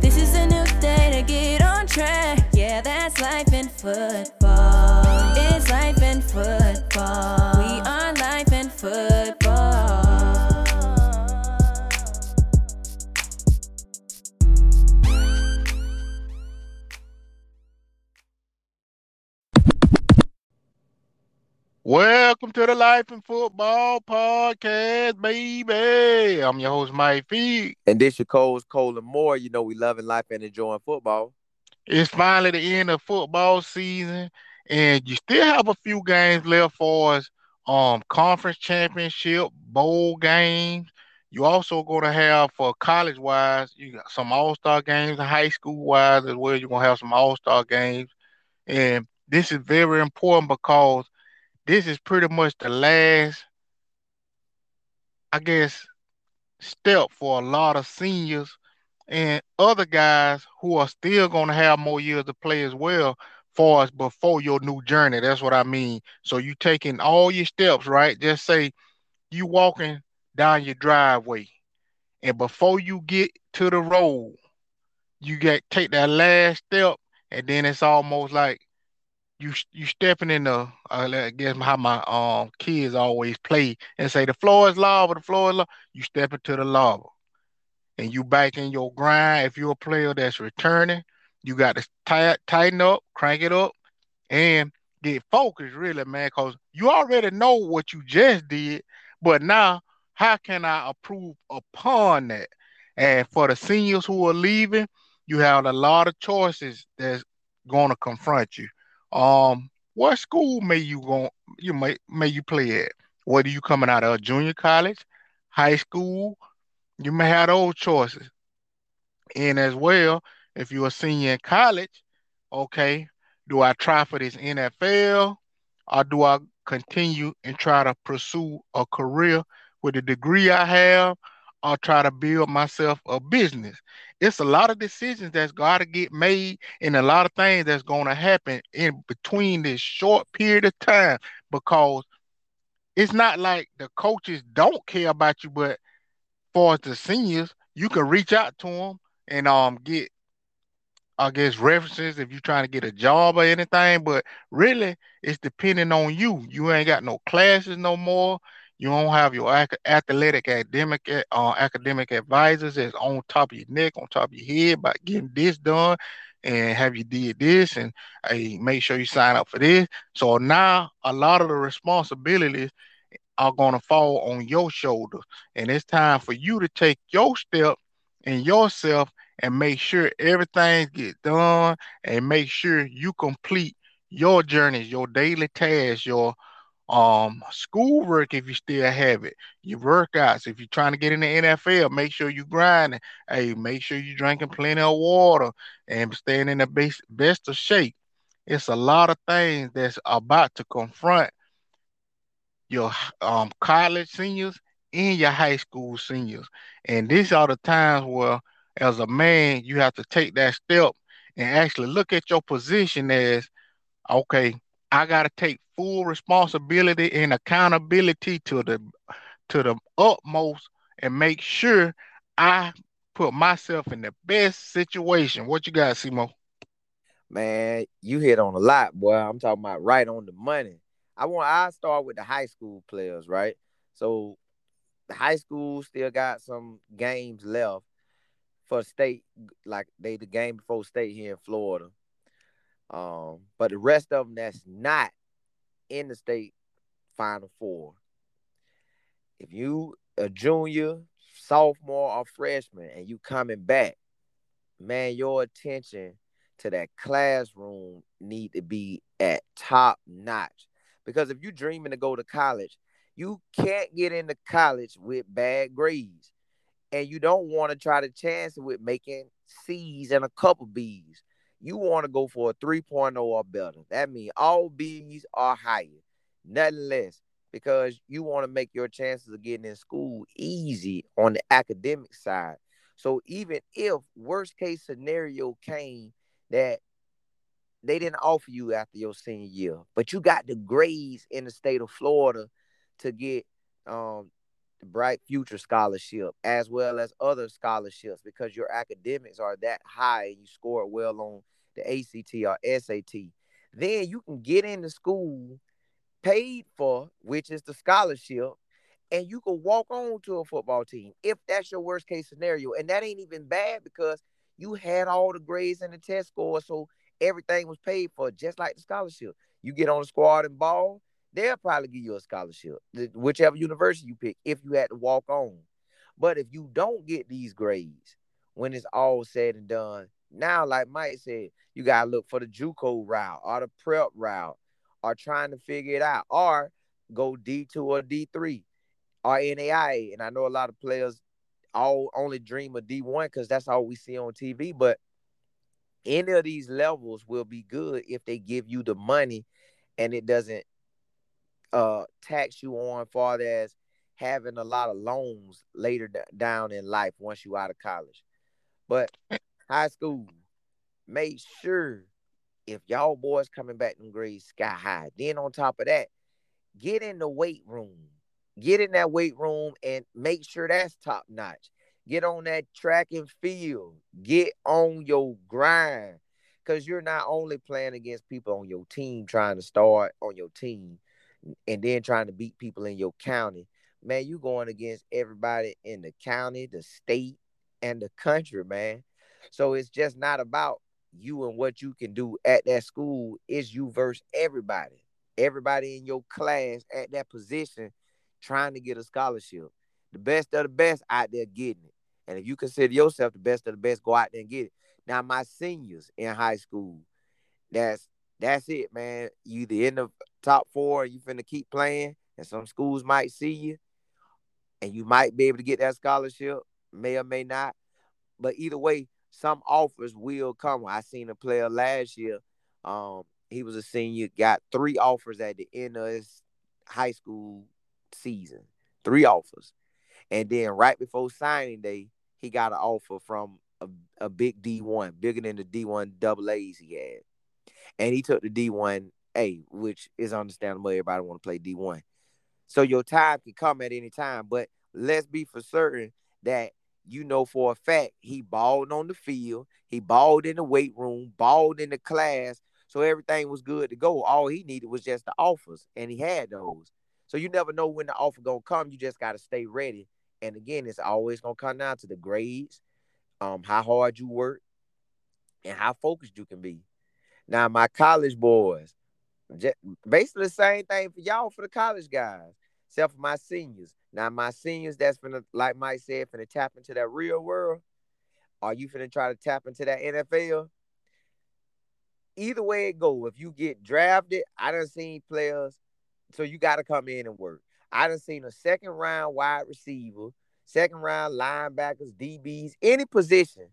This is a new day to get on track. Yeah, that's life in football. It's life in football. We are life in football. Welcome to the Life and Football podcast, baby. I'm your host, Mike Fee. And this your co-host, Colin Moore. You know we loving life and enjoying football. It's finally the end of football season, and you still have a few games left for us. Conference championship, bowl games. You also going to have, for college-wise, you got some all-star games, high school-wise as well. You're going to have some all-star games. And this is very important because this is pretty much the last, I guess, step for a lot of seniors and other guys who are still going to have more years to play as well for us before your new journey. That's what I mean. So you taking all your steps, right? Just say you walking down your driveway, and before you get to the road, you got take that last step, and then it's almost like You stepping in the, I guess how my kids always play and say, the floor is lava, the floor is lava. You step into the lava. And you back in your grind. If you're a player that's returning, you got to tighten up, crank it up, and get focused, really, man, because you already know what you just did, but now how can I improve upon that? And for the seniors who are leaving, you have a lot of choices that's going to confront you. What school may you play at? Whether you coming out of a junior college, high school, you may have those choices. And as well, if you're a senior in college, okay, do I try for this NFL or do I continue and try to pursue a career with the degree I have or try to build myself a business? It's a lot of decisions that's got to get made and a lot of things that's going to happen in between this short period of time, because it's not like the coaches don't care about you, but for the seniors, you can reach out to them and get, I guess, references if you're trying to get a job or anything, but really it's depending on you. You ain't got no classes no more. You don't have your academic advisors that's on top of your neck, on top of your head by getting this done and have you did this and hey, make sure you sign up for this. So now a lot of the responsibilities are going to fall on your shoulders. And it's time for you to take your step and yourself and make sure everything gets done and make sure you complete your journeys, your daily tasks, your school work if you still have it, your workouts. If you're trying to get in the NFL, make sure you grinding. Hey, make sure you're drinking plenty of water and staying in the best of shape. It's a lot of things that's about to confront your college seniors and your high school seniors. And these are the times where, as a man, you have to take that step and actually look at your position as, okay, I got to take full responsibility and accountability to the utmost and make sure I put myself in the best situation. What you got, Simo? Man, you hit on a lot, boy. I'm talking about right on the money. I start with the high school players, right? So the high school still got some games left for state, like the game before state here in Florida. But the rest of them that's not in the state Final Four, if you a junior, sophomore, or freshman, and you coming back, man, your attention to that classroom need to be at top notch. Because if you dreaming to go to college, you can't get into college with bad grades. and you don't want to try to chance it with making C's and a couple B's. You want to go for a 3.0 or better. That means all B's are higher, nothing less, because you want to make your chances of getting in school easy on the academic side. So even if worst case scenario came that they didn't offer you after your senior year, but you got the grades in the state of Florida to get the Bright Future Scholarship as well as other scholarships because your academics are that high and you score well on the ACT or SAT, then you can get into school paid for, which is the scholarship, and you can walk on to a football team if that's your worst case scenario. And that ain't even bad because you had all the grades and the test scores, so everything was paid for, just like the scholarship. You get on the squad and ball, they'll probably give you a scholarship, whichever university you pick, if you had to walk on. But if you don't get these grades when it's all said and done, now, like Mike said, you got to look for the JUCO route or the prep route or trying to figure it out or go D2 or D3 or NAIA. And I know a lot of players all only dream of D1 because that's all we see on TV. But any of these levels will be good if they give you the money and it doesn't tax you on far as having a lot of loans later down in life once you out of college. But high school, make sure if y'all boys coming back in grades sky high, then on top of that, get in the weight room. Get in that weight room and make sure that's top notch. Get on that track and field. Get on your grind because you're not only playing against people on your team, trying to start on your team, and then trying to beat people in your county. Man, you going against everybody in the county, the state, and the country, man. So it's just not about you and what you can do at that school. It's you versus everybody. Everybody in your class at that position trying to get a scholarship. The best of the best out there getting it. And if you consider yourself the best of the best, go out there and get it. Now, my seniors in high school, that's it, man. You either in the top four, you finna keep playing, and some schools might see you, and you might be able to get that scholarship, may or may not. But either way, some offers will come. I seen a player last year. He was a senior, got 3 offers at the end of his high school season, 3 offers. And then right before signing day, he got an offer from a big D1, bigger than the D1 AAs he had. And he took the D1A, which is understandable. Everybody want to play D1. So your time can come at any time. But let's be for certain that you know for a fact he balled on the field. He balled in the weight room, balled in the class. So everything was good to go. All he needed was just the offers, and he had those. So you never know when the offer going to come. You just got to stay ready. And, again, it's always going to come down to the grades, how hard you work, and how focused you can be. Now, my college boys, basically the same thing for y'all for the college guys, except for my seniors. Now, my seniors, that's finna, like Mike said, finna tap into that real world. Are you finna try to tap into that NFL? Either way it go, if you get drafted, I done seen players, so you got to come in and work. I done seen a second-round wide receiver, second-round linebackers, DBs, any position,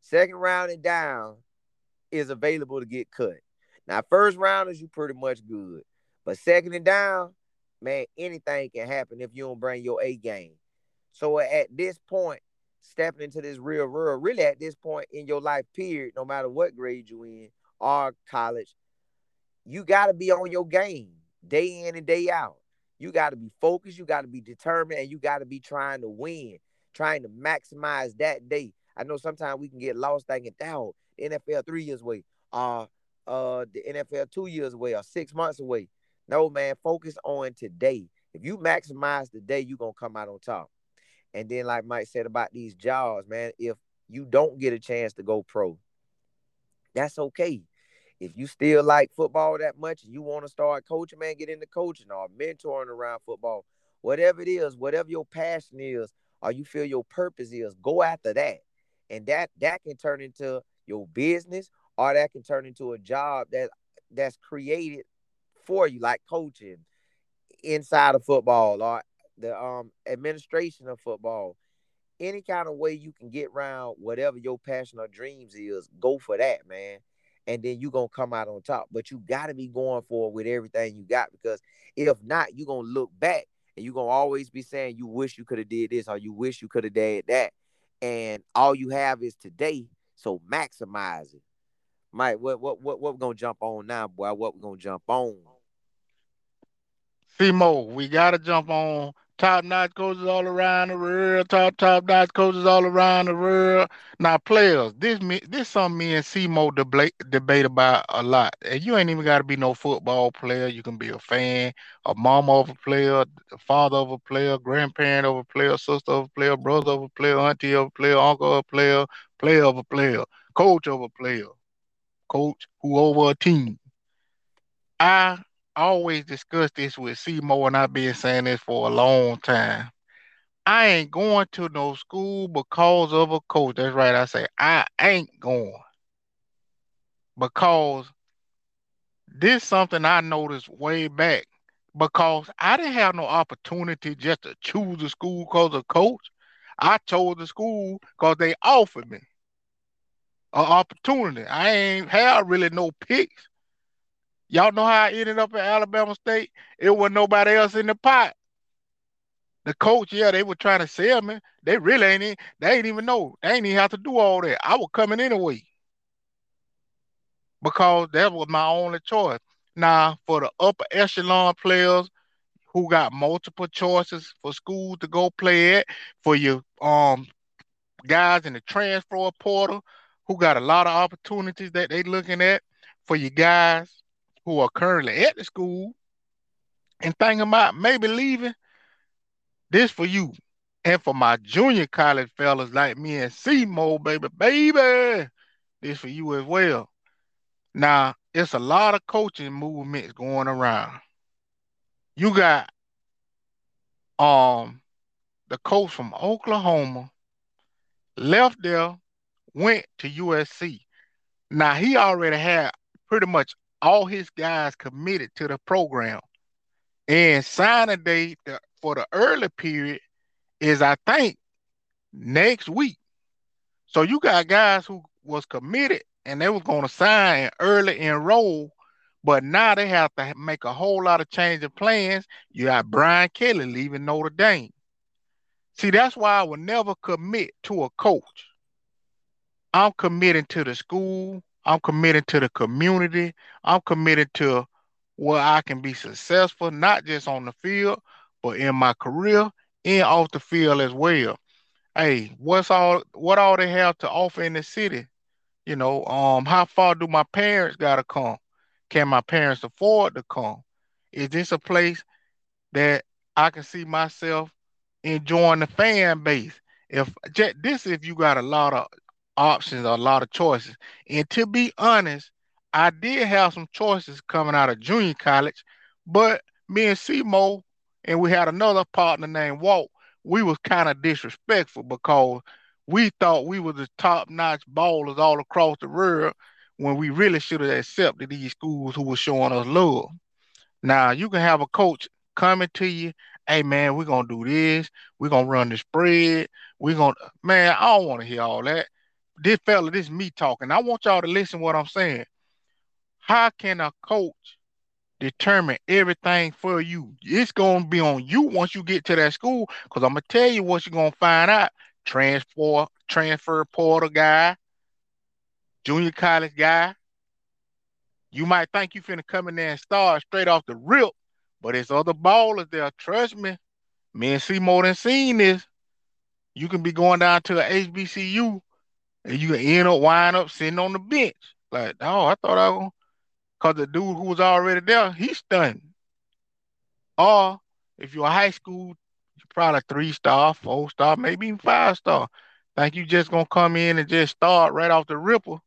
second round and down, is available to get cut. Now, first rounders, you pretty much good. But second and down, man, anything can happen if you don't bring your A game. So at this point, stepping into this real world, really at this point in your life period, no matter what grade you in or college, you got to be on your game day in and day out. You got to be focused, you got to be determined, and you got to be trying to win, trying to maximize that day. I know sometimes we can get lost thinking, "Dog, NFL 3 years away, the NFL 2 years away, or 6 months away." No, man, focus on today. If you maximize the day, you're going to come out on top. And then like Mike said about these jobs, man, if you don't get a chance to go pro, that's okay. If you still like football that much and you want to start coaching, man, get into coaching or mentoring around football. Whatever it is, whatever your passion is or you feel your purpose is, go after that. And that can turn into your business, or that can turn into a job that's created for you, like coaching inside of football or the administration of football. any kind of way you can get around whatever your passion or dreams is, go for that, man. And then you're going to come out on top. But you got to be going for it with everything you got, because if not, you're going to look back and you're going to always be saying you wish you could have did this or you wish you could have did that. And all you have is today, so maximize it. Mike, what we're going to jump on now, boy? What we're going to jump on? FEMO, we got to jump on. Top-notch coaches all around the world. Top-notch coaches all around the world. Now, players, this something me and C-Mo debate about a lot. And you ain't even got to be no football player. You can be a fan, a mama of a player, a father of a player, grandparent of a player, sister of a player, brother of a player, auntie of a player, uncle of a player, player of a player, coach of a player, coach who over a team. I always discuss this with C-Mo, and I've been saying this for a long time. I ain't going to no school because of a coach. That's right. I say I ain't going, because this is something I noticed way back, because I didn't have no opportunity just to choose a school because of coach. I chose the school because they offered me an opportunity. I ain't had really no picks. Y'all know how I ended up at Alabama State? It wasn't nobody else in the pot. The coach, yeah, they were trying to sell me. They really ain't. They ain't even know. They ain't even have to do all that. I was coming anyway, because that was my only choice. Now, for the upper echelon players who got multiple choices for schools to go play at, for your guys in the transfer portal who got a lot of opportunities that they looking at, for you guys who are currently at the school and thinking about maybe leaving, this for you. And for my junior college fellas like me and C-Mo, baby, this for you as well. Now, it's a lot of coaching movements going around. You got the coach from Oklahoma, left there, went to USC. Now, he already had pretty much all his guys committed to the program. And signing day for the early period is, I think, next week. So you got guys who was committed and they was going to sign and early enroll, but now they have to make a whole lot of change of plans. You got Brian Kelly leaving Notre Dame. See, that's why I would never commit to a coach. I'm committing to the school. I'm committed to the community. I'm committed to where I can be successful, not just on the field, but in my career and off the field as well. Hey, what all they have to offer in the city? You know, how far do my parents got to come? Can my parents afford to come? Is this a place that I can see myself enjoying the fan base? If you got a lot of options, a lot of choices. And to be honest, I did have some choices coming out of junior college, but me and C-Mo, and we had another partner named Walt, we was kind of disrespectful because we thought we were the top-notch ballers all across the world when we really should have accepted these schools who were showing us love. Now, you can have a coach coming to you, hey, man, we're going to do this, we're going to run the spread, we're going to, man, I don't want to hear all that. This fella, this is me talking. I want y'all to listen to what I'm saying. How can a coach determine everything for you? It's going to be on you once you get to that school, because I'm going to tell you what you're going to find out. Transfer portal guy, junior college guy. You might think you finna come in there and start straight off the rip, but there's other ballers there. Trust me, me and C-Mo done seen this. You can be going down to an HBCU, and you wind up sitting on the bench. Like, oh, I thought I was, because the dude who was already there, he's stunning. Or if you're a high school, you're probably 3-star, 4-star, maybe even 5-star. Think you just going to come in and just start right off the ripple?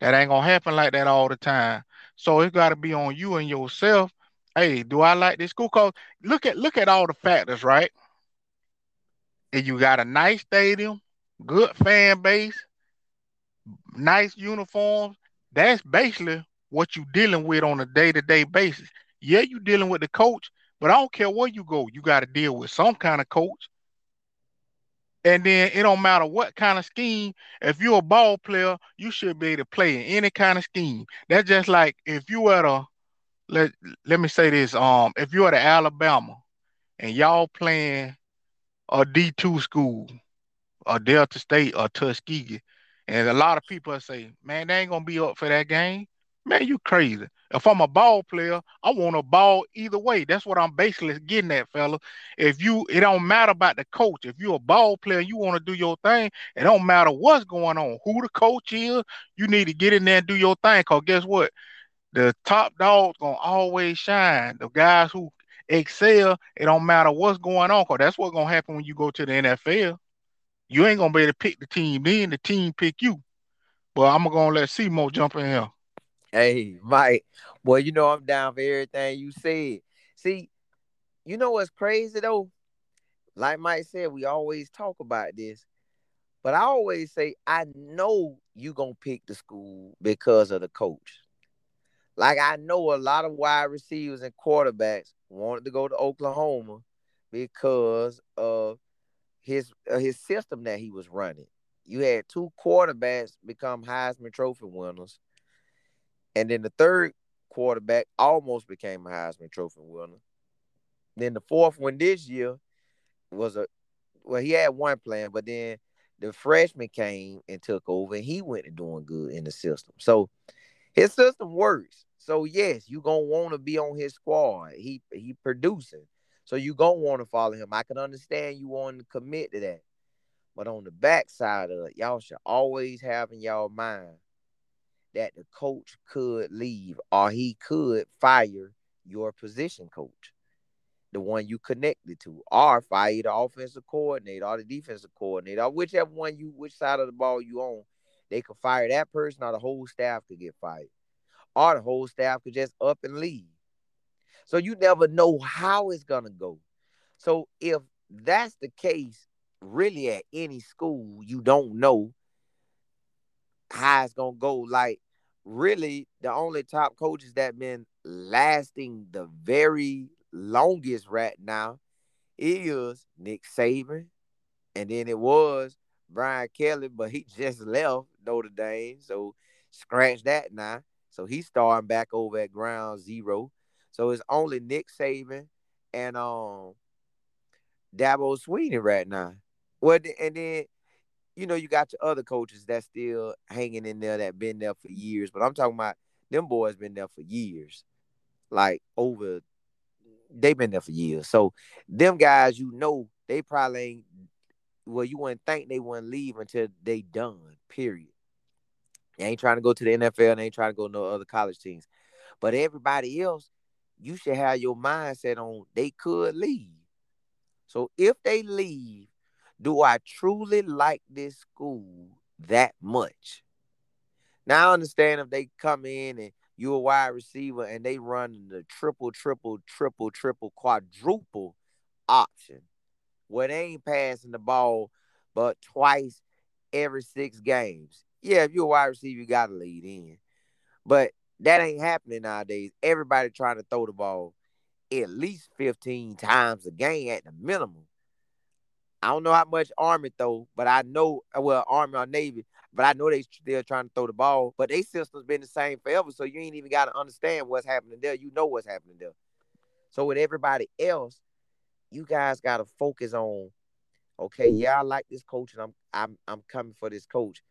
That ain't going to happen like that all the time. So it's got to be on you and yourself. Hey, do I like this school? Because look at all the factors, right? And you got a nice stadium, good fan base, nice uniforms. That's basically what you're dealing with on a day-to-day basis. Yeah, you're dealing with the coach, but I don't care where you go. You got to deal with some kind of coach. And then it don't matter what kind of scheme. If you're a ball player, you should be able to play in any kind of scheme. That's just like if you at a let me say this, if you're at Alabama and y'all playing a D2 school, a Delta State or Tuskegee, and a lot of people say, man, they ain't gonna be up for that game. Man, you crazy. If I'm a ball player, I want a ball either way. That's what I'm basically getting at, fella. It don't matter about the coach. If you're a ball player, you want to do your thing, it don't matter what's going on, who the coach is, you need to get in there and do your thing, because guess what? The top dog's going to always shine. The guys who excel, it don't matter what's going on, because that's what's going to happen when you go to the NFL. You ain't going to be able to pick the team, then the team pick you. But I'm going to let C-Mo jump in here. Hey, Mike, well, you know I'm down for everything you said. See, you know what's crazy, though? Like Mike said, we always talk about this. But I always say, I know you're going to pick the school because of the coach. Like, I know a lot of wide receivers and quarterbacks wanted to go to Oklahoma because of his system that he was running. You had two quarterbacks become Heisman Trophy winners. And then the third quarterback almost became a Heisman Trophy winner. Then the fourth one this year was he had one plan, but then the freshman came and took over, and he went to doing good in the system. So his system works. So, yes, you're going to want to be on his squad. He producing. So you're going to want to follow him. I can understand you wanting to commit to that. But on the backside of it, y'all should always have in y'all mind that the coach could leave or he could fire your position coach, the one you connected to, or fire the offensive coordinator or the defensive coordinator, or whichever one which side of the ball you on. They could fire that person, or the whole staff could get fired, or the whole staff could just up and leave. So you never know how it's going to go. So if that's the case, really at any school, you don't know how it's going to go. Like, really, the only top coaches that been lasting the very longest right now is Nick Saban, and then it was Brian Kelly, but he just left Notre Dame, so scratch that now. So he's starting back over at ground zero. So it's only Nick Saban and Dabo Sweeney right now. Well, and then, you know, you got your other coaches that's still hanging in there that been there for years. But I'm talking about them boys been there for years. Like, over, they've been there for years. So them guys, you know, they probably ain't, well, you wouldn't think they wouldn't leave until they done, period. They ain't trying to go to the NFL. They ain't trying to go to no other college teams. But everybody else, you should have your mindset on they could leave. So if they leave, do I truly like this school that much? Now, I understand if they come in and you're a wide receiver and they run the triple, quadruple option, where they ain't passing the ball but twice every 6 games. Yeah, if you're a wide receiver, you got to lead in. But that ain't happening nowadays. Everybody trying to throw the ball at least 15 times a game at the minimum. I don't know how much Army throw, but I know, well, Army or Navy, but I know they're trying to throw the ball. But their system's been the same forever, so you ain't even got to understand what's happening there. You know what's happening there. So with everybody else, you guys got to focus on, okay, yeah, I like this coach, and I'm coming for this coach.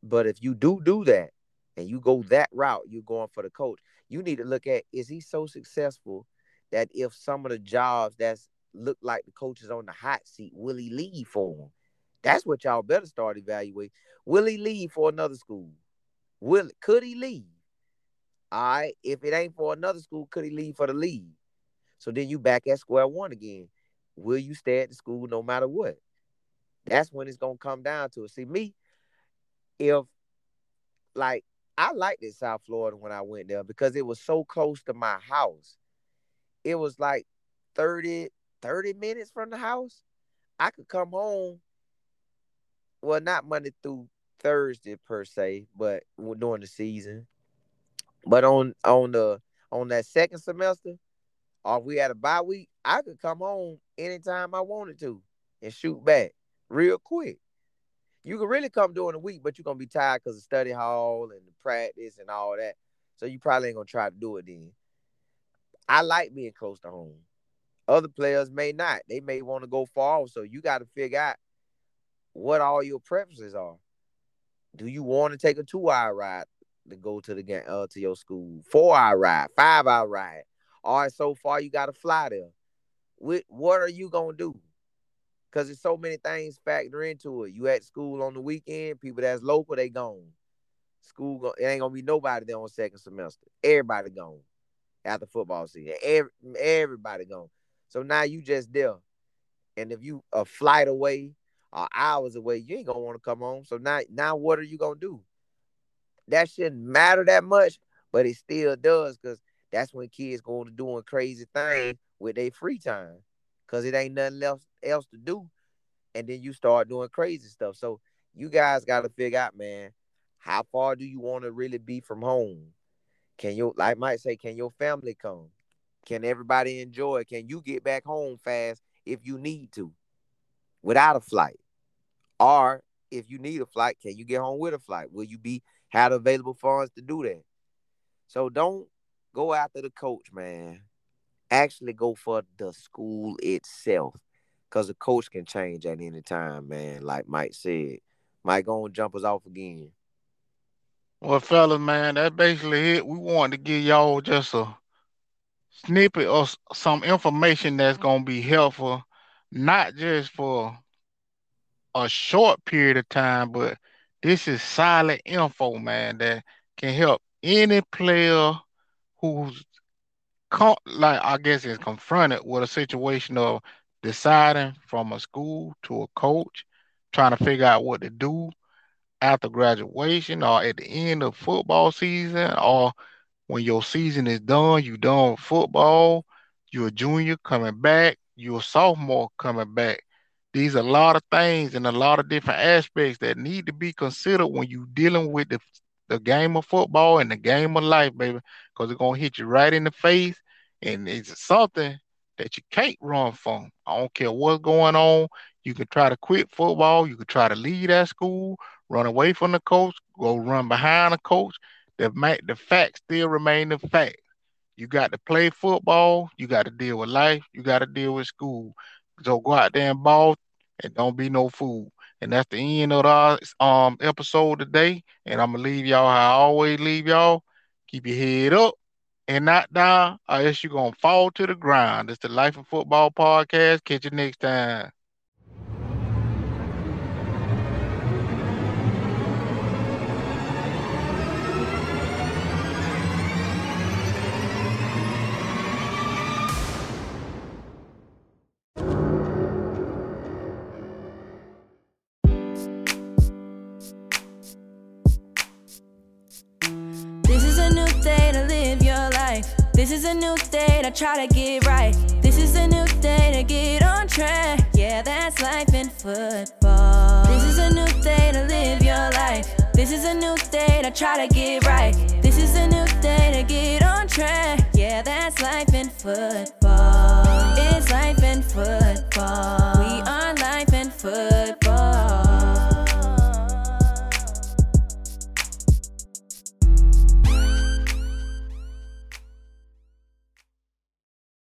But if you do that and you go that route, you're going for the coach. You need to look at, is he so successful that if some of the jobs that's look like the coach is on the hot seat, will he leave for him? That's what y'all better start evaluating. Will he leave for another school? Could he leave? All right, if it ain't for another school, could he leave for the league? So then you back at square one again. Will you stay at the school no matter what? That's when it's going to come down to it. See, me, if, like, I liked it South Florida when I went there because it was so close to my house. It was like 30 minutes from the house. I could come home, well, not Monday through Thursday per se, but during the season. But on that second semester, or we had a bye week, I could come home anytime I wanted to and shoot back. real quick. You can really come during the week, but you're going to be tired because of study hall and the practice and all that. So you probably ain't going to try to do it then. I like being close to home. Other players may not. They may want to go far, so you got to figure out what all your preferences are. Do you want to take a 2-hour ride to go to the game, to your school? 4-hour ride, 5-hour ride. All right, so far you got to fly there. What are you going to do? Because there's so many things factor into it. You at school on the weekend, people that's local, they gone. School, it ain't going to be nobody there on second semester. Everybody gone after football season. Everybody gone. So now you just there. And if you a flight away or hours away, you ain't going to want to come home. So now what are you going to do? That shouldn't matter that much, but it still does because that's when kids go to doing crazy things with their free time because it ain't nothing else to do. And then you start doing crazy stuff. So you guys got to figure out, man, how far do you want to really be from home? Like Mike say, can your family come? Can everybody enjoy? Can you get back home fast if you need to without a flight? Or if you need a flight, can you get home with a flight? Will you have available funds to do that? So don't go after the coach, man. Actually go for the school itself because the coach can change at any time, man, like Mike said. Mike, go and jump us off again. Well, fellas, man, that's basically it. We wanted to give y'all just a snippet of some information that's going to be helpful, not just for a short period of time, but this is solid info, man, that can help any player who's, is confronted with a situation of deciding from a school to a coach, trying to figure out what to do after graduation or at the end of football season or when your season is done, you done with football, you're a junior coming back, you're a sophomore coming back. These are a lot of things and a lot of different aspects that need to be considered when you're dealing with the game of football and the game of life, baby, because it's going to hit you right in the face, and it's something that you can't run from. I don't care what's going on. You can try to quit football. You can try to leave that school, run away from the coach, go run behind the coach. The facts still remain the fact. You got to play football. You got to deal with life. You got to deal with school. So go out there and ball and don't be no fool. And that's the end of our episode today. And I'm going to leave y'all how I always leave y'all. Keep your head up and not down, or else you're going to fall to the ground. It's the Life of Football Podcast. Catch you next time. This is a new day to try to get right. This is a new day to get on track. Yeah, that's life in football. This is a new day to live your life. This is a new day to try to get right. This is a new day to get on track. Yeah, that's life in football.